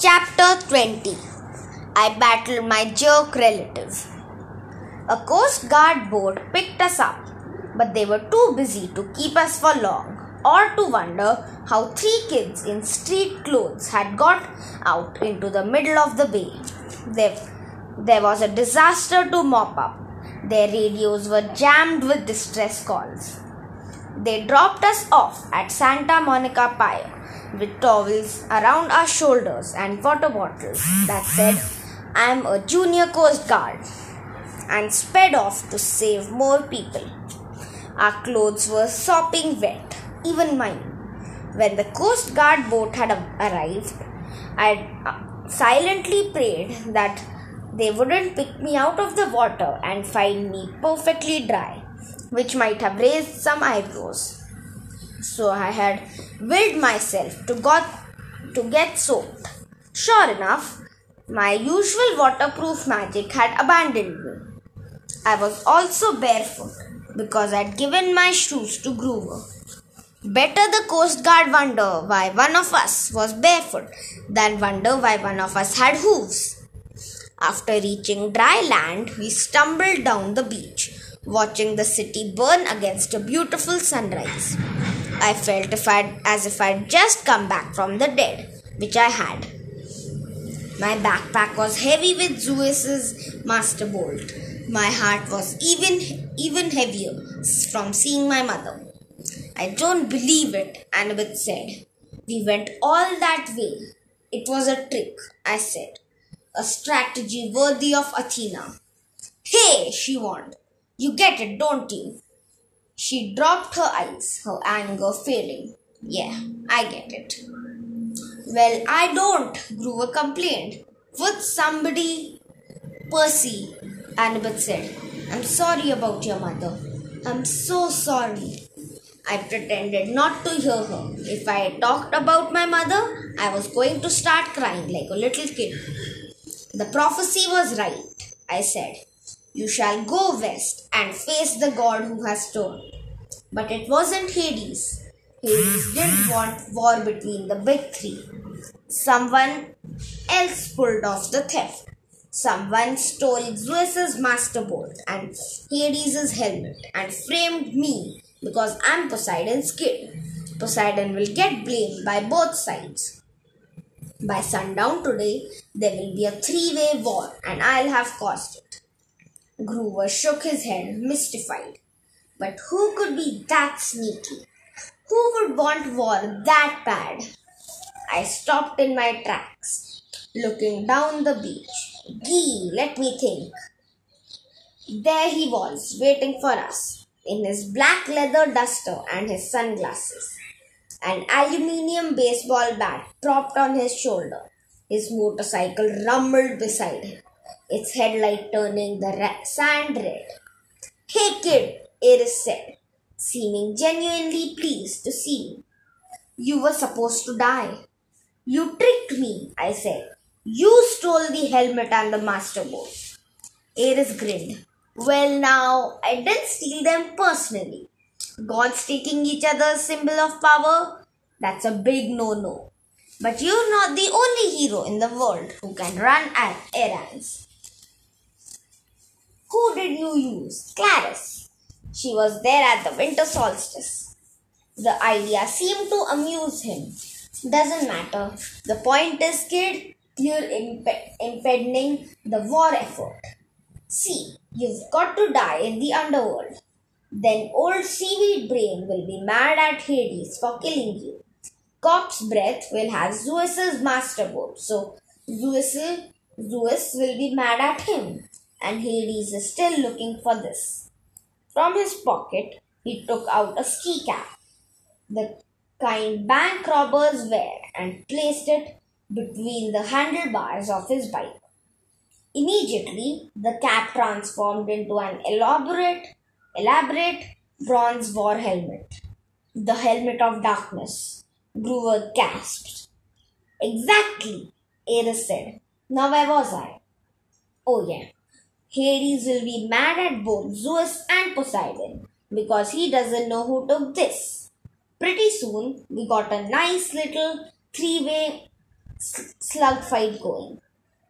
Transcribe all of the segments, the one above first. Chapter 20. I battled my jerk relative. A Coast Guard boat picked us up, but they were too busy to keep us for long or to wonder how three kids in street clothes had got out into the middle of the bay. There was a disaster to mop up. Their radios were jammed with distress calls. They dropped us off at Santa Monica Pier with towels around our shoulders and water bottles that said, "I'm a junior Coast Guard," and sped off to save more people. Our clothes were sopping wet, even mine. When the Coast Guard boat had arrived, I silently prayed that they wouldn't pick me out of the water and find me perfectly dry, which might have raised some eyebrows. So I had willed myself to get soaked. Sure enough, my usual waterproof magic had abandoned me. I was also barefoot because I'd given my shoes to Grover. Better the Coast Guard wonder why one of us was barefoot than wonder why one of us had hooves. After reaching dry land, we stumbled down the beach, watching the city burn against a beautiful sunrise. I felt as if I'd just come back from the dead, which I had. My backpack was heavy with Zeus's master bolt. My heart was even heavier from seeing my mother. "I don't believe it," Annabeth said. "We went all that way." "It was a trick," I said. "A strategy worthy of Athena." "Hey," she warned. "You get it, don't you?" She dropped her eyes, her anger failing. "Yeah, I get it." "Well, I don't," Grover complained. "Would somebody..." "Percy," Annabeth said. "I'm sorry about your mother. I'm so sorry." I pretended not to hear her. If I talked about my mother, I was going to start crying like a little kid. "The prophecy was right," I said. "You shall go west and face the god who has turned." But it wasn't Hades. Hades didn't want war between the big three. Someone else pulled off the theft. Someone stole Zeus's master bolt and Hades' helmet and framed me because I'm Poseidon's kid. Poseidon will get blamed by both sides. By sundown today, there will be a three-way war and I'll have caused it. Grover shook his head, mystified. But who could be that sneaky? Who would want war that bad? I stopped in my tracks, looking down the beach. Gee, let me think. There he was, waiting for us, in his black leather duster and his sunglasses. An aluminium baseball bat propped on his shoulder. His motorcycle rumbled beside him, its headlight turning the sand red. "Hey kid," Ares said, seeming genuinely pleased to see me. "You were supposed to die." "You tricked me," I said. "You stole the helmet and the master board." Ares grinned. "Well now, I didn't steal them personally. Gods taking each other's symbol of power? That's a big no-no. But you're not the only hero in the world who can run errands. Who did you use?" "Clarice. She was there at the winter solstice." The idea seemed to amuse him. "Doesn't matter. The point is, kid, you're impeding the war effort. See, you've got to die in the underworld. Then old seaweed brain will be mad at Hades for killing you. Corpse breath will have Zeus's master bolt, so Zeus will be mad at him. And Hades is still looking for this." From his pocket, he took out a ski cap, the kind bank robbers wear, and placed it between the handlebars of his bike. Immediately, the cap transformed into an elaborate bronze war helmet. "The helmet of darkness," Grover gasped. "Exactly," Ares said. "Now where was I? Oh yeah. Hades will be mad at both Zeus and Poseidon because he doesn't know who took this." Pretty soon, we got a nice little three-way slug fight going.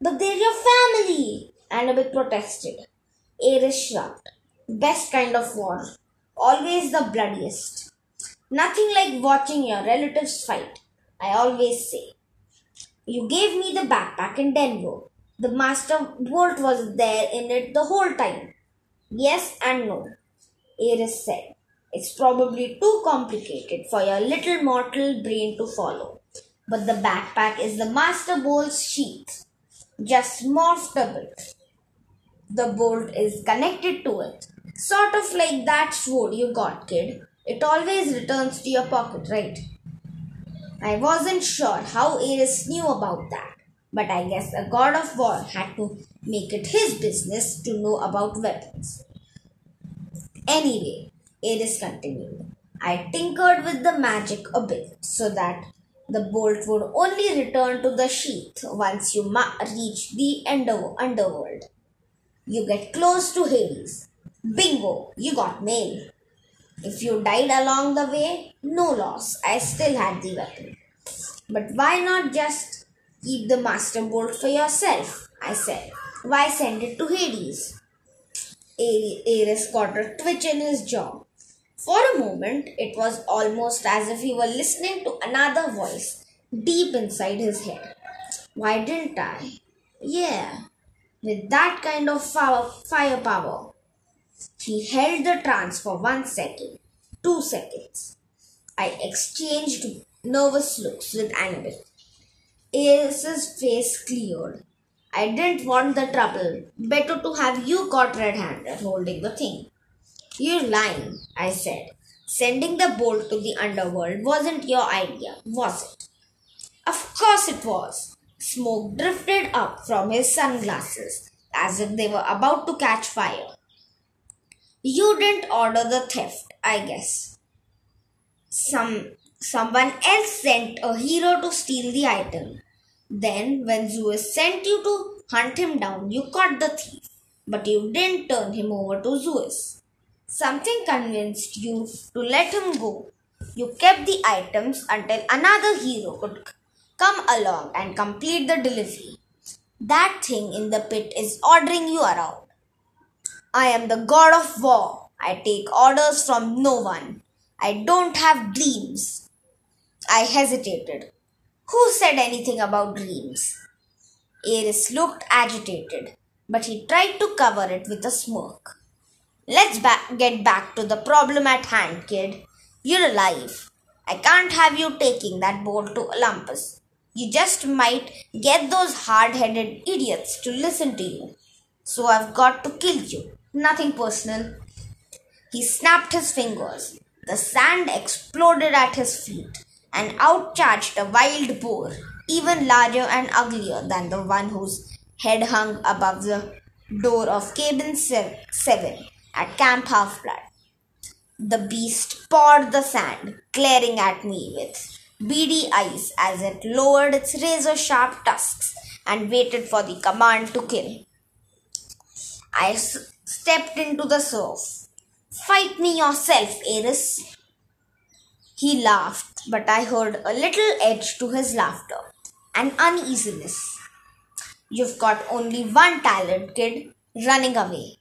But they're your family, Annabeth protested. Ares shrugged. Best kind of war. Always the bloodiest. Nothing like watching your relatives fight, I always say. You gave me the backpack in Denver. The master bolt was there in it the whole time. Yes and no, Ares said. It's probably too complicated for your little mortal brain to follow. But the backpack is the master bolt's sheath. Just morph the bolt. The bolt is connected to it. Sort of like that sword you got, kid. It always returns to your pocket, right? I wasn't sure how Ares knew about that. But I guess the god of war had to make it his business to know about weapons. Anyway, Ares continued, I tinkered with the magic a bit so that the bolt would only return to the sheath once you reach the underworld. You get close to Hades. Bingo, you got mail. If you died along the way, no loss, I still had the weapon. But why not just keep the master bolt for yourself, I said. Why send it to Hades? Ares caught a twitch in his jaw. For a moment, it was almost as if he were listening to another voice deep inside his head. Why didn't I? Yeah, with that kind of firepower. He held the trance for 1 second, 2 seconds. I exchanged nervous looks with Annabeth. Ares's face cleared. I didn't want the trouble. Better to have you caught red-handed holding the thing. You're lying, I said. Sending the bolt to the underworld wasn't your idea, was it? Of course it was. Smoke drifted up from his sunglasses as if they were about to catch fire. You didn't order the theft, I guess. Someone else sent a hero to steal the item. Then, when Zeus sent you to hunt him down, you caught the thief, but you didn't turn him over to Zeus. Something convinced you to let him go. You kept the items until another hero could come along and complete the delivery. That thing in the pit is ordering you around. I am the god of war. I take orders from no one. I don't have dreams. I hesitated. Who said anything about dreams? Ares looked agitated, but he tried to cover it with a smirk. Let's get back to the problem at hand, kid. You're alive. I can't have you taking that bolt to Olympus. You just might get those hard-headed idiots to listen to you. So I've got to kill you. Nothing personal. He snapped his fingers. The sand exploded at his feet. And out charged a wild boar, even larger and uglier than the one whose head hung above the door of Cabin 7 at Camp Half-Blood. The beast pawed the sand, glaring at me with beady eyes as it lowered its razor-sharp tusks and waited for the command to kill. I stepped into the surf. Fight me yourself, Ares. He laughed, but I heard a little edge to his laughter, an uneasiness. You've got only one talent, kid, running away.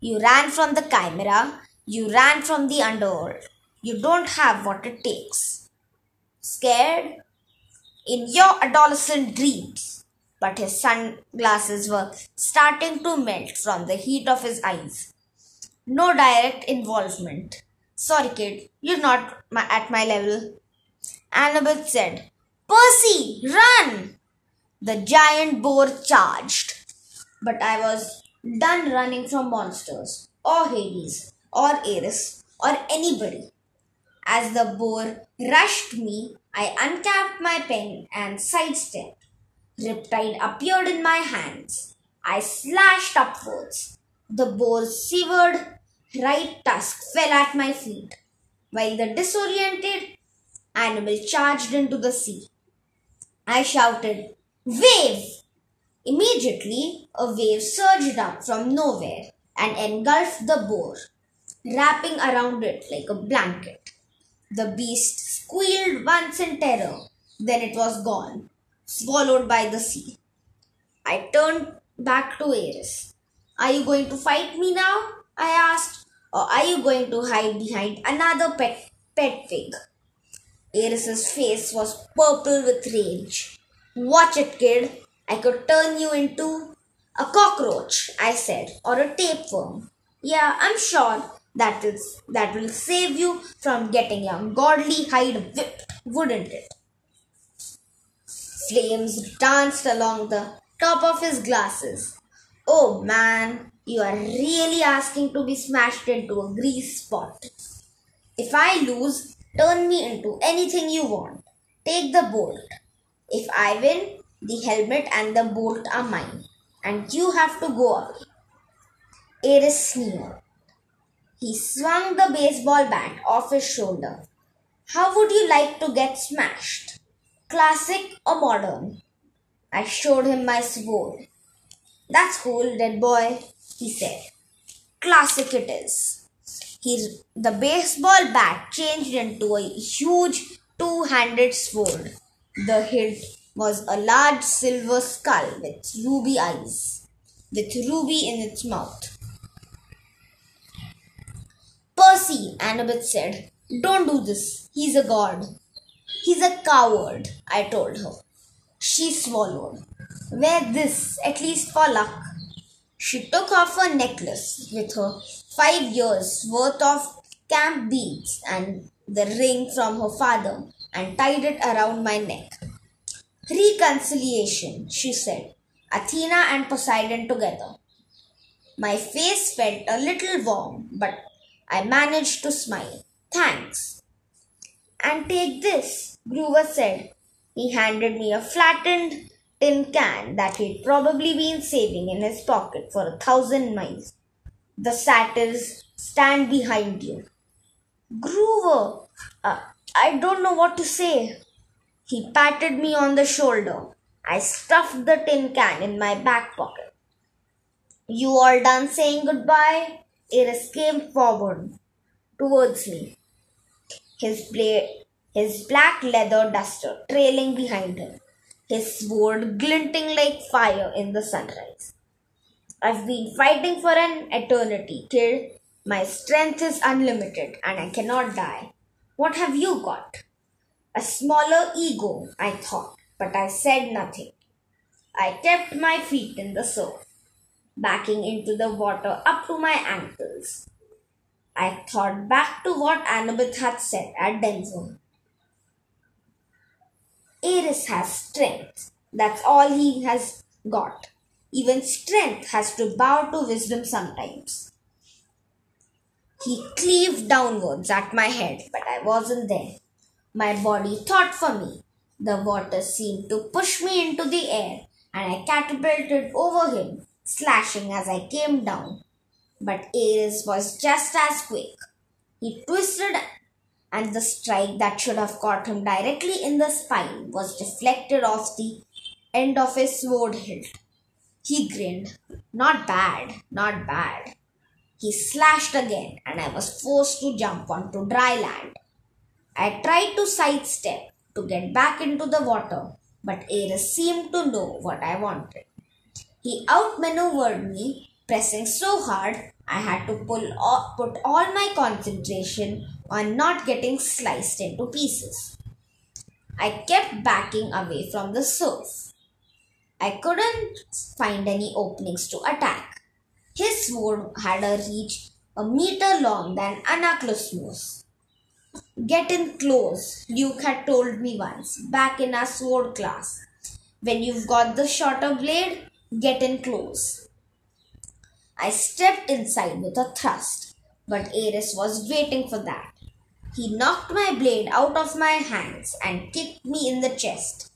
You ran from the chimera, you ran from the underworld. You don't have what it takes. Scared? In your adolescent dreams. But his sunglasses were starting to melt from the heat of his eyes. No direct involvement. Sorry, kid, you're not at my level. Annabeth said, Percy, run! The giant boar charged. But I was done running from monsters, or Hades, or Ares, or anybody. As the boar rushed me, I uncapped my pen and sidestepped. Riptide appeared in my hands. I slashed upwards. The boar severed right tusk fell at my feet, while the disoriented animal charged into the sea. I shouted, Wave! Immediately, a wave surged up from nowhere and engulfed the boar, wrapping around it like a blanket. The beast squealed once in terror, then it was gone, swallowed by the sea. I turned back to Ares. "Are you going to fight me now?" I asked. "Or are you going to hide behind another pet fig?" Ares's face was purple with rage. "Watch it, kid. I could turn you into a cockroach," I said, "or a tapeworm." "Yeah, I'm sure that will save you from getting your ungodly hide whipped, wouldn't it?" Flames danced along the top of his glasses. "Oh man, you are really asking to be smashed into a grease spot. If I lose, turn me into anything you want. Take the bolt. If I win, the helmet and the bolt are mine, and you have to go away." Ares sneered. He swung the baseball bat off his shoulder. "How would you like to get smashed? Classic or modern?" I showed him my sword. "That's cool, dead boy," he said. "Classic it is." The baseball bat changed into a huge two-handed sword. The hilt was a large silver skull with ruby eyes, with ruby in its mouth. "Percy," Annabeth said, "don't do this. He's a god." "He's a coward," I told her. She swallowed. "Wear this, at least for luck." She took off her necklace with her 5 years' worth of camp beads and the ring from her father and tied it around my neck. "Reconciliation," she said. "Athena and Poseidon together." My face felt a little warm, but I managed to smile. "Thanks." "And take this," Grover said. He handed me a flattened tin can that he'd probably been saving in his pocket for 1,000 miles. "The satyrs stand behind you." "Grover, I don't know what to say." He patted me on the shoulder. I stuffed the tin can in my back pocket. "You all done saying goodbye?" Ares came forward towards me, his black leather duster trailing behind him, his sword glinting like fire in the sunrise. "I've been fighting for an eternity, kid. My strength is unlimited and I cannot die. What have you got?" A smaller ego, I thought, but I said nothing. I kept my feet in the surf, backing into the water up to my ankles. I thought back to what Annabeth had said at Denver. Ares has strength. That's all he has got. Even strength has to bow to wisdom sometimes. He cleaved downwards at my head, but I wasn't there. My body thought for me. The water seemed to push me into the air, and I catapulted over him, slashing as I came down. But Ares was just as quick. He twisted, and the strike that should have caught him directly in the spine was deflected off the end of his sword hilt. He grinned. "Not bad, not bad." He slashed again, and I was forced to jump onto dry land. I tried to sidestep to get back into the water, but Ares seemed to know what I wanted. He outmaneuvered me, pressing so hard I had to put all my concentration on not getting sliced into pieces. I kept backing away from the surf. I couldn't find any openings to attack. His sword had a reach a meter long than Anaklusmos. "Get in close," Luke had told me once, back in our sword class. "When you've got the shorter blade, get in close." I stepped inside with a thrust, but Ares was waiting for that. He knocked my blade out of my hands and kicked me in the chest.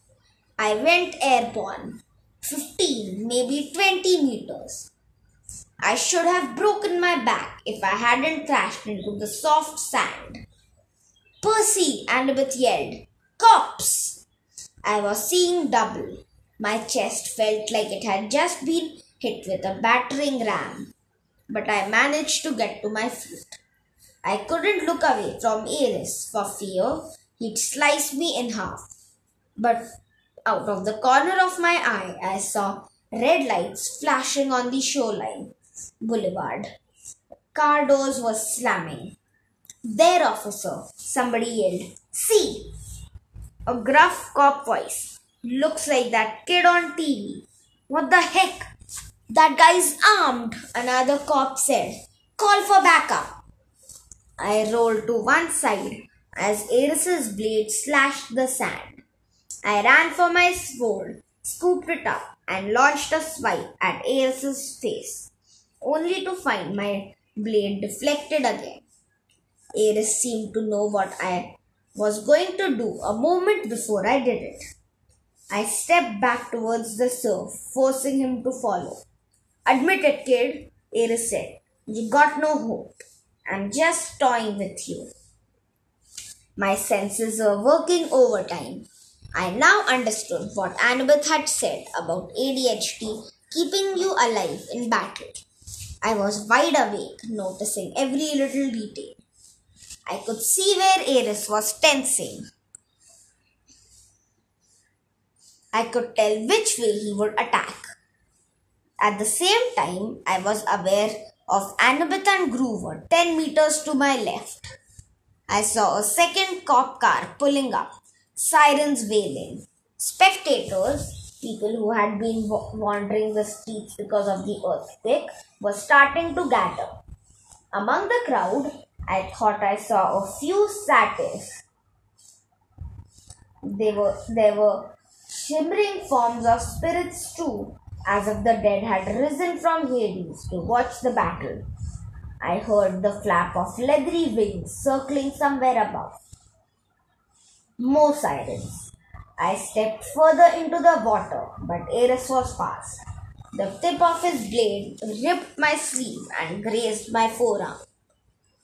I went airborne, 15, maybe 20 meters. I should have broken my back if I hadn't crashed into the soft sand. "Percy!" Annabeth yelled. "Cops!" I was seeing double. My chest felt like it had just been hit with a battering ram, but I managed to get to my feet. I couldn't look away from Ares for fear he'd slice me in half, but Out of the corner of my eye, I saw red lights flashing on the shoreline boulevard. Car doors were slamming. "There, officer," somebody yelled. "See!" A gruff cop voice. "Looks like that kid on TV." "What the heck?" "That guy's armed," another cop said. "Call for backup." I rolled to one side as Ares's blade slashed the sand. I ran for my sword, scooped it up, and launched a swipe at Ares's face, only to find my blade deflected again. Ares seemed to know what I was going to do a moment before I did it. I stepped back towards the surf, forcing him to follow. "Admit it, kid," Ares said. "You got no hope. I'm just toying with you." My senses were working overtime. I now understood what Annabeth had said about ADHD keeping you alive in battle. I was wide awake, noticing every little detail. I could see where Ares was tensing. I could tell which way he would attack. At the same time, I was aware of Annabeth and Grover 10 meters to my left. I saw a second cop car pulling up, sirens wailing. Spectators, people who had been wandering the streets because of the earthquake, were starting to gather. Among the crowd, I thought I saw a few satyrs. There were shimmering forms of spirits too, as if the dead had risen from Hades to watch the battle. I heard the flap of leathery wings circling somewhere above. More sirens. I stepped further into the water, but Ares was fast. The tip of his blade ripped my sleeve and grazed my forearm.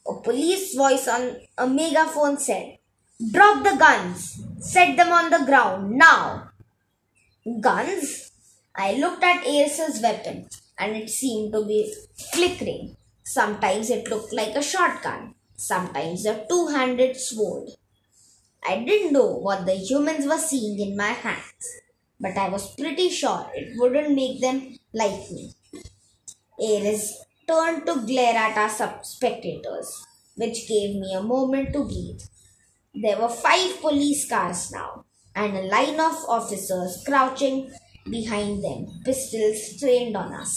A police voice on a megaphone said, "Drop the guns! Set them on the ground, now!" "Guns?" I looked at Ares's weapon, and it seemed to be flickering. Sometimes it looked like a shotgun, sometimes a two-handed sword. I didn't know what the humans were seeing in my hands, but I was pretty sure it wouldn't make them like me. Ares turned to glare at our spectators, which gave me a moment to breathe. There were 5 police cars now, and a line of officers crouching behind them, pistols trained on us.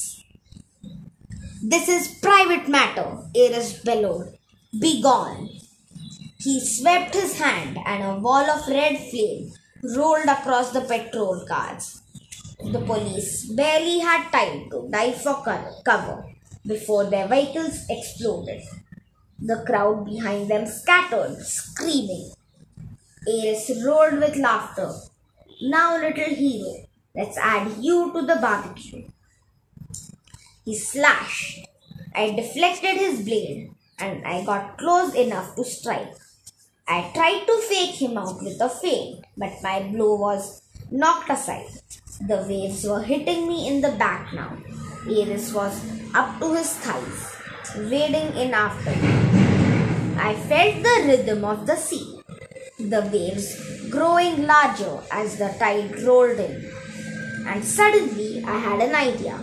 "This is private matter," Ares bellowed. "Be gone." He swept his hand, and a wall of red flame rolled across the patrol cars. The police barely had time to dive for cover before their vehicles exploded. The crowd behind them scattered, screaming. Ares roared with laughter. "Now, little hero, let's add you to the barbecue." He slashed. I deflected his blade, and I got close enough to strike. I tried to fake him out with a feint, but my blow was knocked aside. The waves were hitting me in the back now. Ares was up to his thighs, wading in after me. I felt the rhythm of the sea, the waves growing larger as the tide rolled in. And suddenly I had an idea.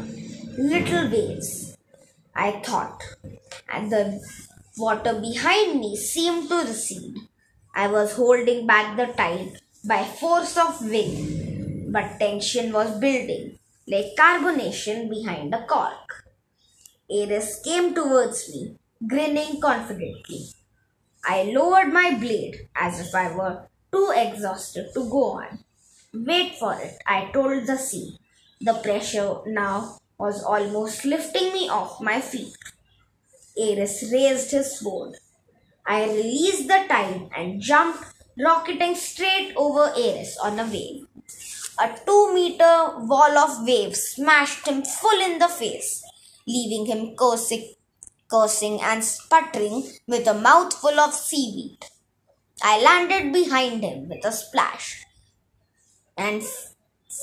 Little waves, I thought, and the water behind me seemed to recede. I was holding back the tide by force of wind, but tension was building, like carbonation behind a cork. Ares came towards me, grinning confidently. I lowered my blade as if I were too exhausted to go on. "Wait for it," I told the sea. The pressure now was almost lifting me off my feet. Ares raised his sword. I released the tide and jumped, rocketing straight over Ares on a wave. A 2-meter wall of waves smashed him full in the face, leaving him cursing and sputtering with a mouthful of seaweed. I landed behind him with a splash and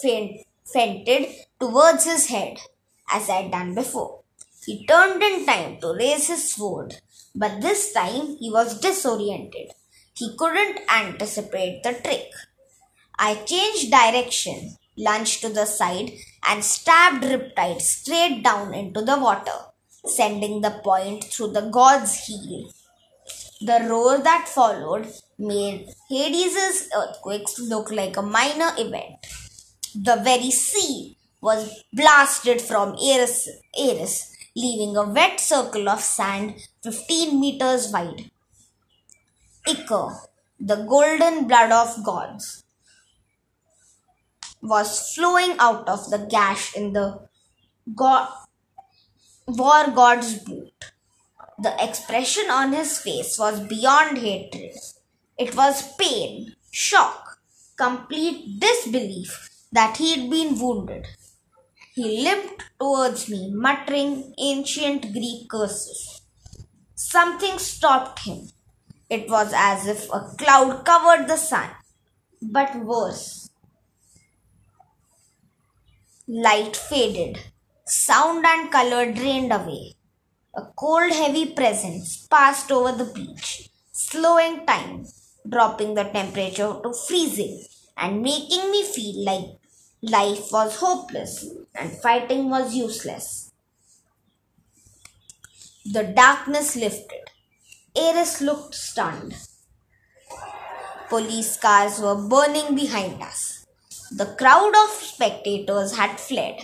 feinted towards his head, as I'd done before. He turned in time to raise his sword, but this time he was disoriented. He couldn't anticipate the trick. I changed direction, lunged to the side and stabbed Riptide straight down into the water, sending the point through the god's heel. The roar that followed made Hades' earthquakes look like a minor event. The very sea was blasted from Ares, leaving a wet circle of sand 15 meters wide. Ichor, the golden blood of gods, was flowing out of the gash in the war god's boot. The expression on his face was beyond hatred. It was pain, shock, complete disbelief that he'd been wounded. He limped towards me, muttering ancient Greek curses. Something stopped him. It was as if a cloud covered the sun, but worse. Light faded. Sound and color drained away. A cold, heavy presence passed over the beach, slowing time, dropping the temperature to freezing, and making me feel like life was hopeless and fighting was useless. The darkness lifted. Ares looked stunned. Police cars were burning behind us. The crowd of spectators had fled.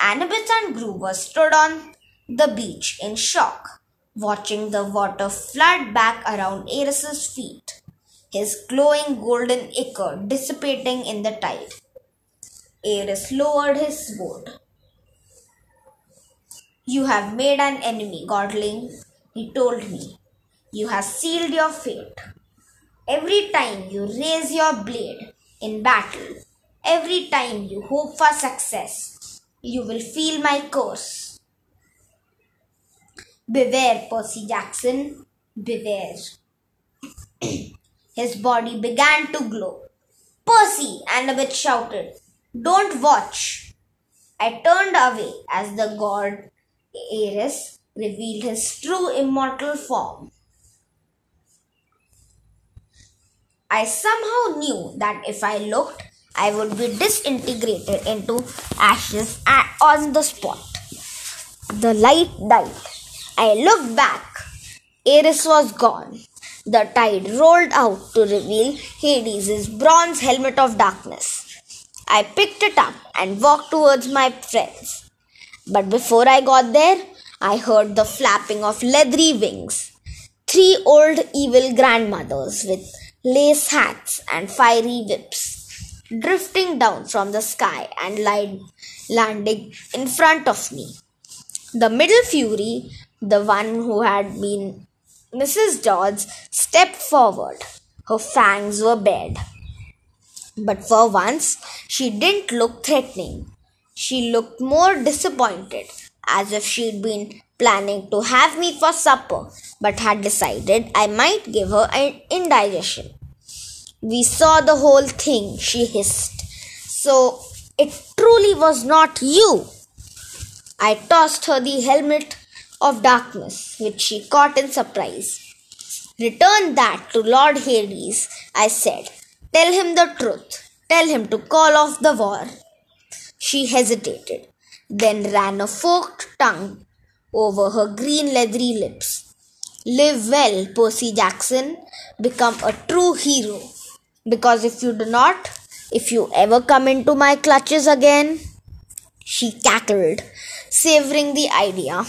Annabeth and Grover stood on the beach in shock, watching the water flood back around Ares' feet, his glowing golden ichor dissipating in the tide. Ares lowered his boat. "You have made an enemy, godling," he told me. "You have sealed your fate. Every time you raise your blade in battle, every time you hope for success, you will feel my curse. Beware, Percy Jackson, beware." His body began to glow. "Percy!" Annabeth shouted. "Don't watch." I turned away as the god Ares revealed his true immortal form. I somehow knew that if I looked, I would be disintegrated into ashes on the spot. The light died. I looked back. Ares was gone. The tide rolled out to reveal Hades' bronze helmet of darkness. I picked it up and walked towards my friends. But before I got there, I heard the flapping of leathery wings. Three old evil grandmothers with lace hats and fiery whips, drifting down from the sky and landing in front of me. The middle Fury, the one who had been Mrs. Dodds, stepped forward. Her fangs were bared. But for once, she didn't look threatening. She looked more disappointed, as if she'd been planning to have me for supper, but had decided I might give her an indigestion. "We saw the whole thing," she hissed. "So it truly was not you." I tossed her the helmet of darkness, which she caught in surprise. "Return that to Lord Hades," I said. "Tell him the truth. Tell him to call off the war." She hesitated, then ran a forked tongue over her green leathery lips. "Live well, Percy Jackson. Become a true hero. Because if you do not, if you ever come into my clutches again..." She cackled, savoring the idea.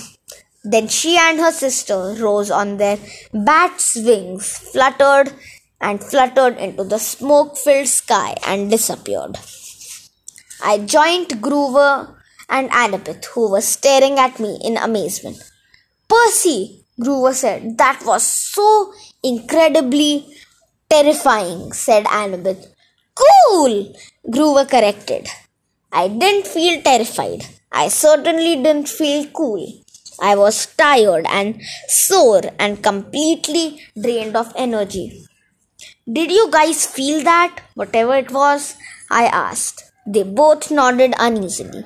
Then she and her sister rose on their bat's wings, fluttered into the smoke-filled sky and disappeared. I joined Grover and Annabeth, who were staring at me in amazement. "Percy," Grover said, "that was so incredibly terrifying," said Annabeth. "Cool," Grover corrected. I didn't feel terrified. I certainly didn't feel cool. I was tired and sore and completely drained of energy. "Did you guys feel that, whatever it was?" I asked. They both nodded uneasily.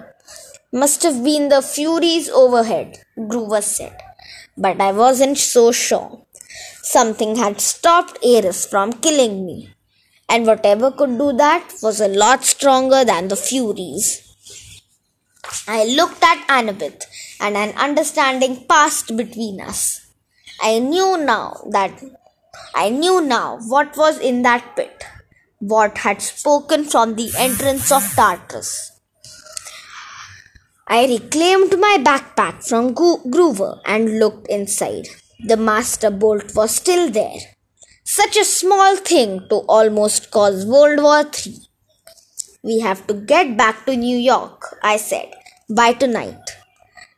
"Must have been the Furies overhead," Grover said. But I wasn't so sure. Something had stopped Ares from killing me. and whatever could do that was a lot stronger than the Furies. I looked at Annabeth, and an understanding passed between us. I knew now what was in that pit, what had spoken from the entrance of Tartarus. I reclaimed my backpack from Grover and looked inside. The master bolt was still there. Such a small thing to almost cause World War III. We have to get back to New York, I said, by tonight.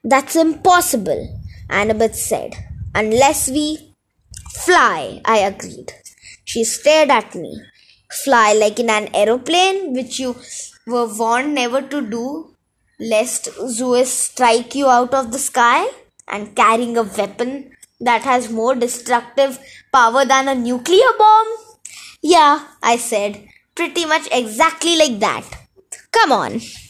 That's impossible, Annabeth said. Unless we fly, I agreed. She stared at me. Fly like in an aeroplane, which you were warned never to do, lest Zeus strike you out of the sky, and carrying a weapon that has more destructive power than a nuclear bomb? Yeah, I said, pretty much exactly like that. Come on.